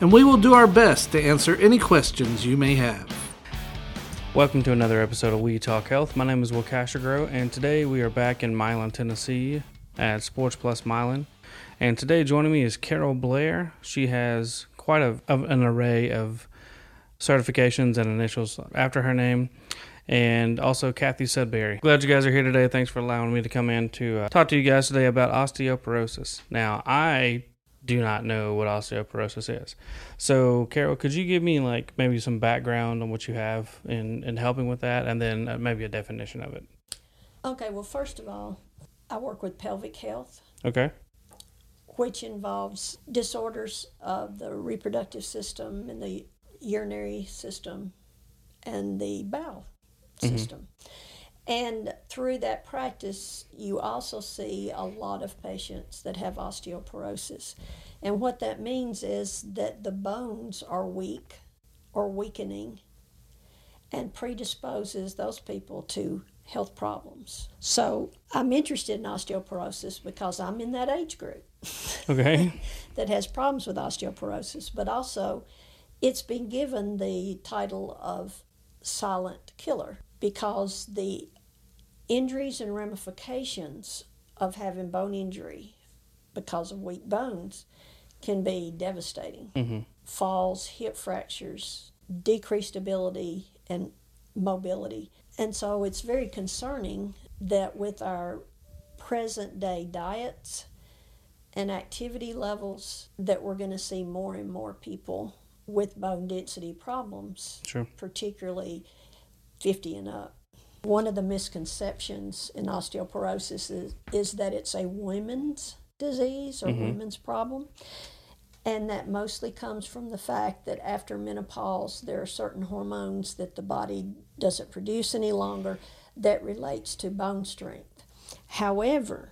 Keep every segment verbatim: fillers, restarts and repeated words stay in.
and we will do our best to answer any questions you may have. Welcome to another episode of We Talk Health. My name is Will Kwasigroh, and today we are back in Milan, Tennessee at Sports Plus Milan. And today joining me is Carol Blair. She has quite a, an array of certifications and initials after her name, and also Cathy Sudbury. Glad you guys are here today. Thanks for allowing me to come in to uh, talk to you guys today about osteoporosis. Now, I do not know what osteoporosis is. So, Carol, could you give me like maybe some background on what you have in, in helping with that, and then uh, maybe a definition of it? Okay, well, first of all, I work with pelvic health. Okay. Which involves disorders of the reproductive system and the urinary system and the bowel system. Mm-hmm. And through that practice, you also see a lot of patients that have osteoporosis. And what that means is that the bones are weak or weakening and predisposes those people to health problems. So I'm interested in osteoporosis because I'm in that age group. Okay. That has problems with osteoporosis, but also it's been given the title of silent killer because the injuries and ramifications of having bone injury because of weak bones can be devastating. Mm-hmm. Falls, hip fractures, decreased ability and mobility. And so it's very concerning that with our present day diets and activity levels that we're going to see more and more people with bone density problems, sure, particularly fifty and up. One of the misconceptions in osteoporosis is, is that it's a women's disease or mm-hmm. women's problem, and that mostly comes from the fact that after menopause there are certain hormones that the body doesn't produce any longer that relates to bone strength. However,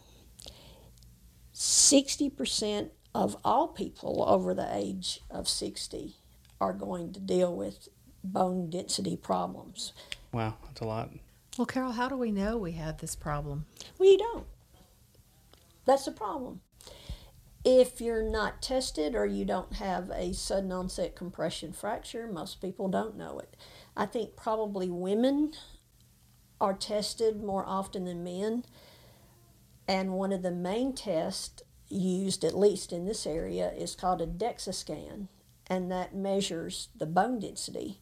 sixty percent of all people over the age of sixty are going to deal with bone density problems. Wow, that's a lot. Well, Carol, how do we know we have this problem? Well, you don't. That's the problem. If you're not tested or you don't have a sudden onset compression fracture, most people don't know it. I think probably women are tested more often than men. And one of the main tests used, at least in this area, is called a DEXA scan. And that measures the bone density,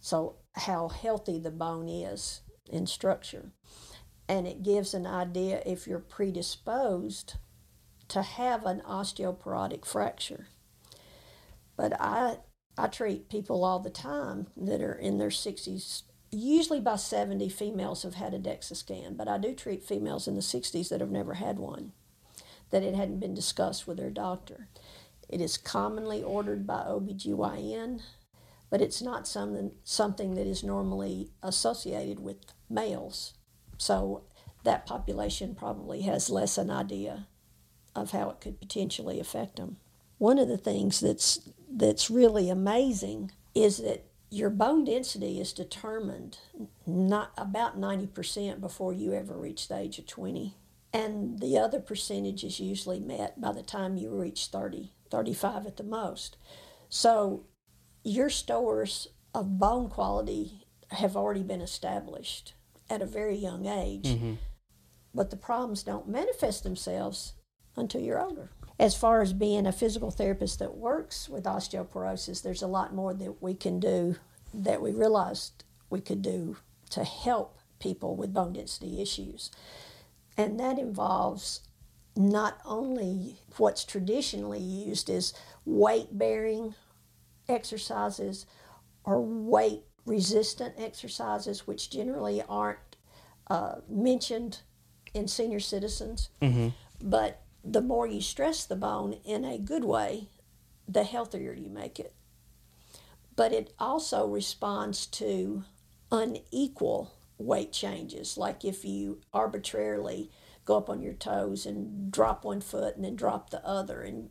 so how healthy the bone is in structure. And it gives an idea if you're predisposed to have an osteoporotic fracture. But I I treat people all the time that are in their sixties. Usually by seventy, females have had a DEXA scan, but I do treat females in the sixties that have never had one, that it hadn't been discussed with their doctor. It is commonly ordered by O B G Y N, but it's not something, something that is normally associated with males. So that population probably has less an idea of how it could potentially affect them. One of the things that's that's really amazing is that your bone density is determined not about ninety percent before you ever reach the age of twenty. And the other percentage is usually met by the time you reach thirty, thirty-five at the most. So your stores of bone quality have already been established at a very young age, mm-hmm. but the problems don't manifest themselves until you're older. As far as being a physical therapist that works with osteoporosis, there's a lot more that we can do that we realized we could do to help people with bone density issues. And that involves not only what's traditionally used as weight-bearing exercises or weight-resistant exercises, which generally aren't uh, mentioned in senior citizens, mm-hmm. but the more you stress the bone in a good way, the healthier you make it. But it also responds to unequal weight changes, like if you arbitrarily go up on your toes and drop one foot and then drop the other, and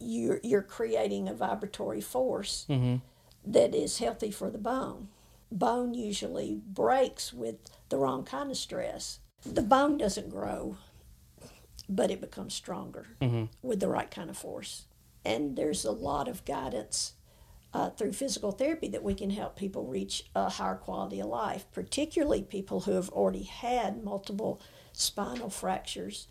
you're, you're creating a vibratory force mm-hmm. that is healthy for the bone. Bone usually breaks with the wrong kind of stress. The bone doesn't grow, but it becomes stronger mm-hmm. with the right kind of force. And there's a lot of guidance uh, through physical therapy that we can help people reach a higher quality of life, particularly people who have already had multiple spinal fractures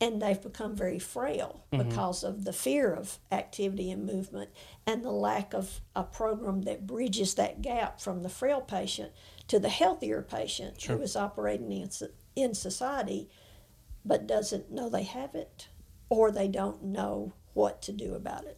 and they've become very frail mm-hmm. because of the fear of activity and movement and the lack of a program that bridges that gap from the frail patient to the healthier patient sure. who is operating in, in society but doesn't know they have it, or they don't know what to do about it.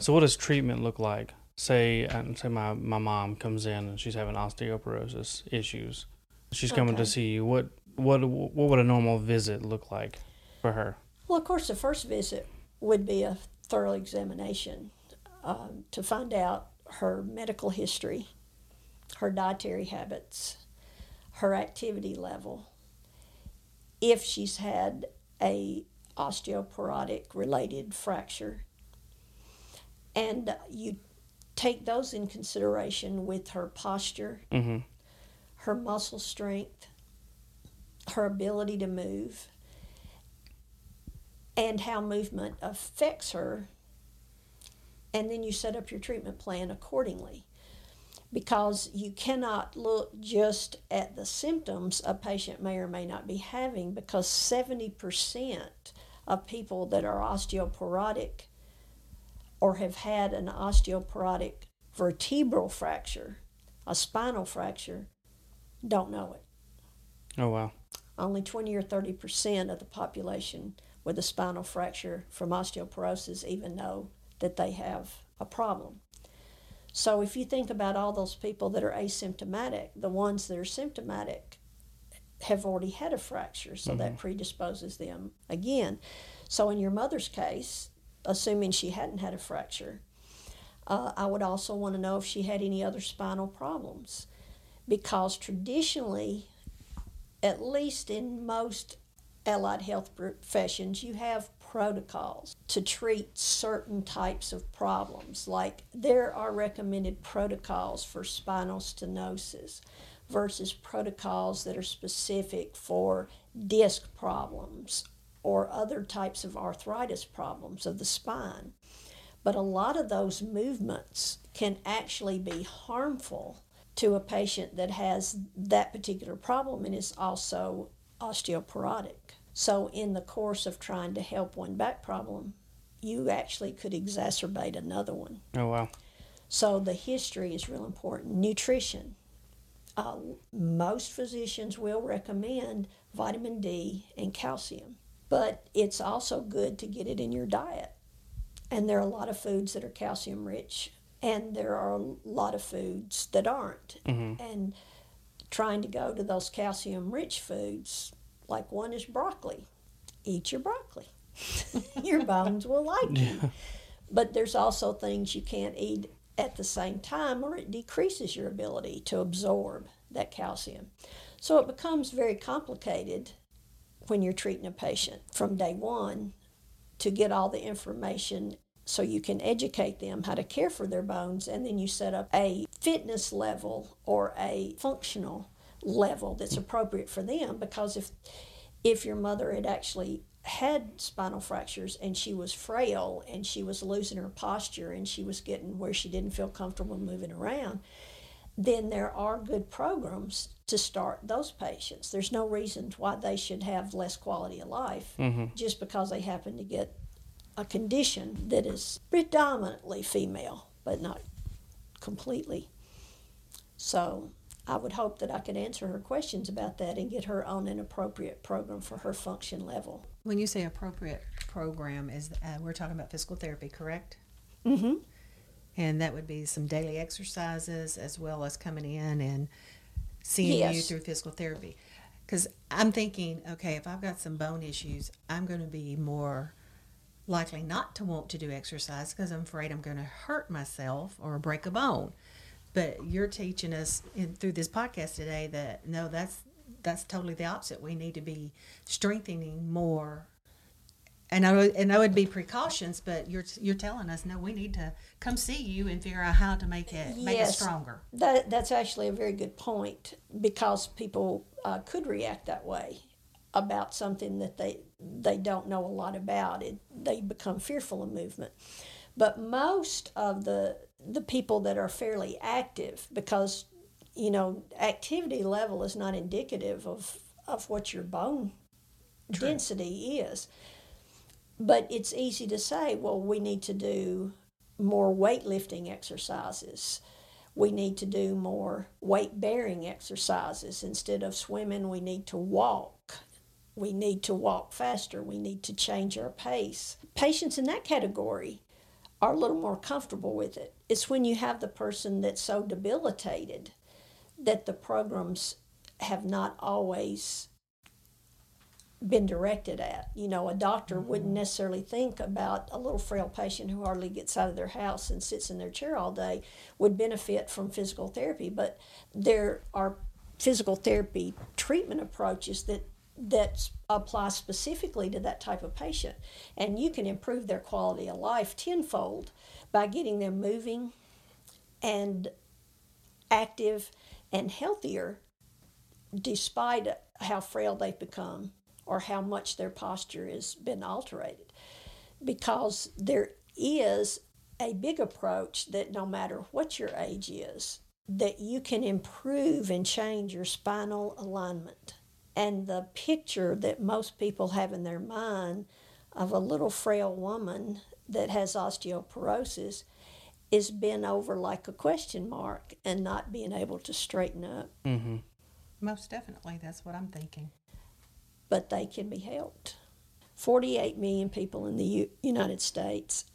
So what does treatment look like? Say um, say my, my mom comes in and she's having osteoporosis issues. She's coming okay. to see you. What, what, what would a normal visit look like for her? Well, of course, the first visit would be a thorough examination um, to find out her medical history, her dietary habits, her activity level, if she's had a osteoporotic related fracture. And you take those in consideration with her posture, mm-hmm. her muscle strength, her ability to move, and how movement affects her. And then you set up your treatment plan accordingly, because you cannot look just at the symptoms a patient may or may not be having, because seventy percent of people that are osteoporotic or have had an osteoporotic vertebral fracture, a spinal fracture, don't know it. Oh, wow. Only twenty or thirty percent of the population with a spinal fracture from osteoporosis even know that they have a problem. So if you think about all those people that are asymptomatic, the ones that are symptomatic have already had a fracture, so mm-hmm. that predisposes them again. So in your mother's case, assuming she hadn't had a fracture, uh, I would also want to know if she had any other spinal problems, because traditionally, at least in most allied health professions, you have protocols to treat certain types of problems. Like, there are recommended protocols for spinal stenosis versus protocols that are specific for disc problems or other types of arthritis problems of the spine. But a lot of those movements can actually be harmful to a patient that has that particular problem and is also osteoporotic. So in the course of trying to help one back problem, you actually could exacerbate another one. Oh, wow. So the history is real important. Nutrition. Uh, most physicians will recommend vitamin D and calcium, but it's also good to get it in your diet. And there are a lot of foods that are calcium rich, and there are a lot of foods that aren't. Mm-hmm. And trying to go to those calcium rich foods, like one is broccoli. Eat your broccoli. Your bones will like you. Yeah. But there's also things you can't eat at the same time, or it decreases your ability to absorb that calcium. So it becomes very complicated when you're treating a patient from day one to get all the information so you can educate them how to care for their bones, and then you set up a fitness level or a functional level that's appropriate for them. Because if if your mother had actually had spinal fractures and she was frail and she was losing her posture and she was getting where she didn't feel comfortable moving around, then there are good programs to start those patients. There's no reason why they should have less quality of life mm-hmm. just because they happen to get a condition that is predominantly female, but not completely. So I would hope that I could answer her questions about that and get her on an appropriate program for her function level. When you say appropriate program, is uh, we're talking about physical therapy, correct? Mm-hmm. And that would be some daily exercises as well as coming in and seeing yes. you through physical therapy. Because I'm thinking, okay, if I've got some bone issues, I'm going to be more likely not to want to do exercise because I'm afraid I'm going to hurt myself or break a bone. But you're teaching us in, through this podcast today that, no, that's that's totally the opposite. We need to be strengthening more. And I would, and that would be precautions, but you're you're telling us, no, we need to come see you and figure out how to make it, yes, make it stronger. That, that's actually a very good point, because people uh, could react that way about something that they they don't know a lot about. It, they become fearful of movement. But most of the the people that are fairly active, because, you know, activity level is not indicative of, of what your bone True. density is. But it's easy to say, well, we need to do more weightlifting exercises. We need to do more weight-bearing exercises. Instead of swimming, we need to walk. We need to walk faster. We need to change our pace. Patients in that category are a little more comfortable with it. It's when you have the person that's so debilitated that the programs have not always been directed at. You know, a doctor mm-hmm. wouldn't necessarily think about a little frail patient who hardly gets out of their house and sits in their chair all day would benefit from physical therapy, but there are physical therapy treatment approaches that that apply specifically to that type of patient, and you can improve their quality of life tenfold by getting them moving and active and healthier despite how frail they've become or how much their posture has been alterated, because there is a big approach that no matter what your age is, that you can improve and change your spinal alignment. And the picture that most people have in their mind of a little frail woman that has osteoporosis is bent over like a question mark and not being able to straighten up. Mm-hmm. Most definitely, that's what I'm thinking. But they can be helped. forty-eight million people in the U- United States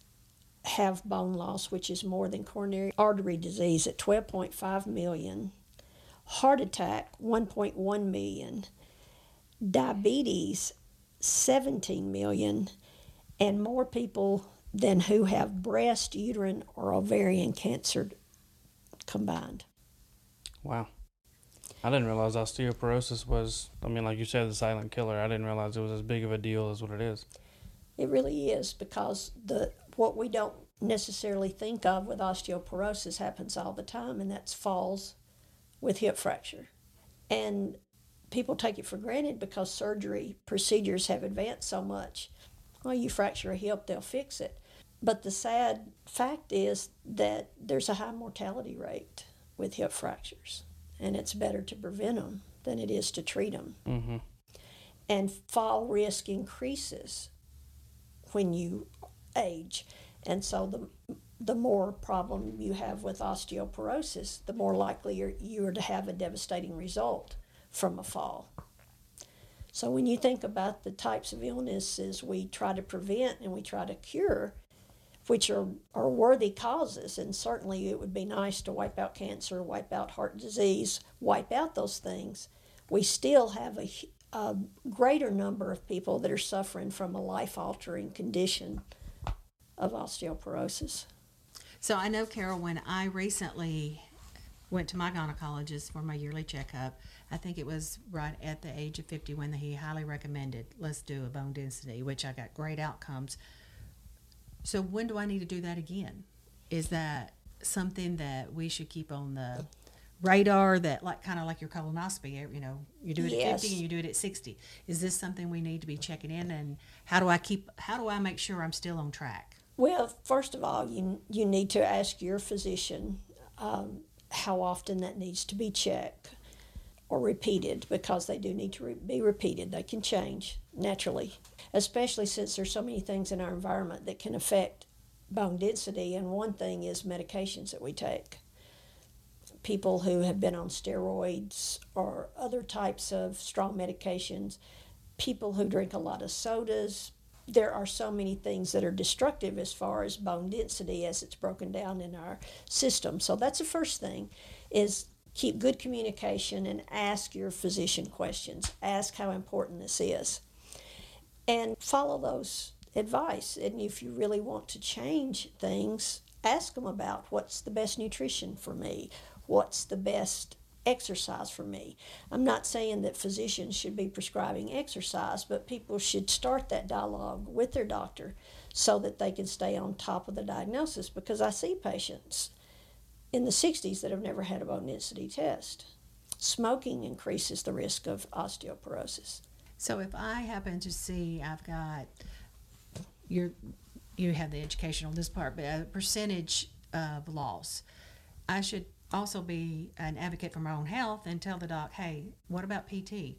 have bone loss, which is more than coronary artery disease at twelve point five million, heart attack one point one million, diabetes seventeen million, and more people than who have breast, uterine, or ovarian cancer combined. Wow. I didn't realize osteoporosis was, I mean, like you said, the silent killer. I didn't realize it was as big of a deal as what it is. It really is, because the what we don't necessarily think of with osteoporosis happens all the time, and that's falls with hip fracture. And people take it for granted because surgery procedures have advanced so much. Well, you fracture a hip, they'll fix it. But the sad fact is that there's a high mortality rate with hip fractures. And it's better to prevent them than it is to treat them. Mm-hmm. And fall risk increases when you age. And so the the more problem you have with osteoporosis, the more likely you're, you're to have a devastating result from a fall. So when you think about the types of illnesses we try to prevent and we try to cure, which are, are worthy causes, and certainly it would be nice to wipe out cancer, wipe out heart disease, wipe out those things, we still have a, a greater number of people that are suffering from a life-altering condition of osteoporosis. So I know, Carol, when I recently went to my gynecologist for my yearly checkup, I think it was right at the age of fifty when he highly recommended, let's do a bone density, which I got great outcomes. So when do I need to do that again? Is that something that we should keep on the radar, that like kind of like your colonoscopy, you know, you do it yes. at fifty and you do it at sixty. Is this something we need to be checking in, and how do I keep how do I make sure I'm still on track? Well, first of all, you you need to ask your physician um, how often that needs to be checked or repeated, because they do need to re- be repeated. They can change naturally, especially since there's so many things in our environment that can affect bone density, and one thing is medications that we take. People who have been on steroids or other types of strong medications, people who drink a lot of sodas, there are so many things that are destructive as far as bone density as it's broken down in our system. So that's the first thing, is keep good communication and ask your physician questions. Ask how important this is. And follow those advice. And if you really want to change things, ask them about what's the best nutrition for me, what's the best exercise for me. I'm not saying that physicians should be prescribing exercise, but people should start that dialogue with their doctor so that they can stay on top of the diagnosis, because I see patients in the sixties that have never had a bone density test. Smoking increases the risk of osteoporosis. So if I happen to see, I've got, you're, you have the education on this part, but a percentage of loss, I should also be an advocate for my own health and tell the doc, hey, what about P T?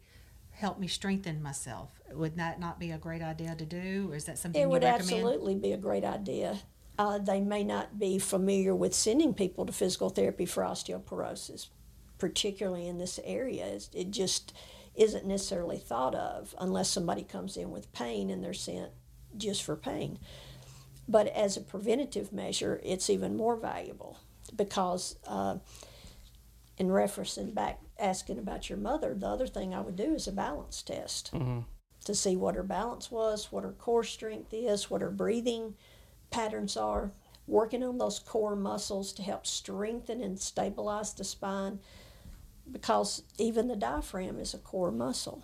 Help me strengthen myself. Would that not be a great idea to do, or is that something you recommend? It would absolutely be a great idea. Uh, they may not be familiar with sending people to physical therapy for osteoporosis, particularly in this area. It just isn't necessarily thought of unless somebody comes in with pain and they're sent just for pain. But as a preventative measure, it's even more valuable because uh, in referencing back, asking about your mother, the other thing I would do is a balance test mm-hmm. to see what her balance was, what her core strength is, what her breathing patterns are, working on those core muscles to help strengthen and stabilize the spine, because even the diaphragm is a core muscle,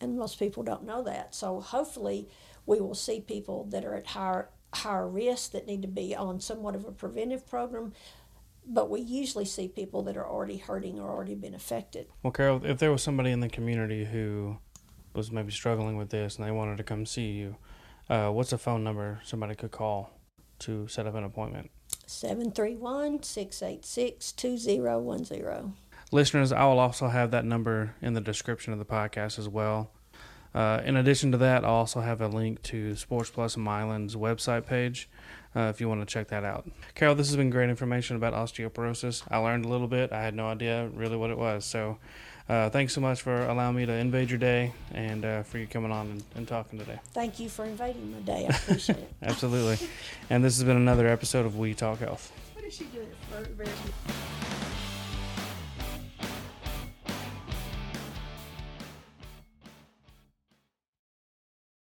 and most people don't know that. So hopefully we will see people that are at higher higher risk that need to be on somewhat of a preventive program, but we usually see people that are already hurting or already been affected. Well, Carol, if there was somebody in the community who was maybe struggling with this and they wanted to come see you, uh, what's a phone number somebody could call to set up an appointment? seven three one, six eight six, two zero one zero. Listeners, I will also have that number in the description of the podcast as well. Uh, in addition to that, I'll also have a link to Sports Plus Milan's website page uh, if you want to check that out. Carol, this has been great information about osteoporosis. I learned a little bit. I had no idea really what it was. So uh, thanks so much for allowing me to invade your day and uh, for you coming on and, and talking today. Thank you for invading my day. I appreciate it. Absolutely. And this has been another episode of We Talk Health. What is she doing?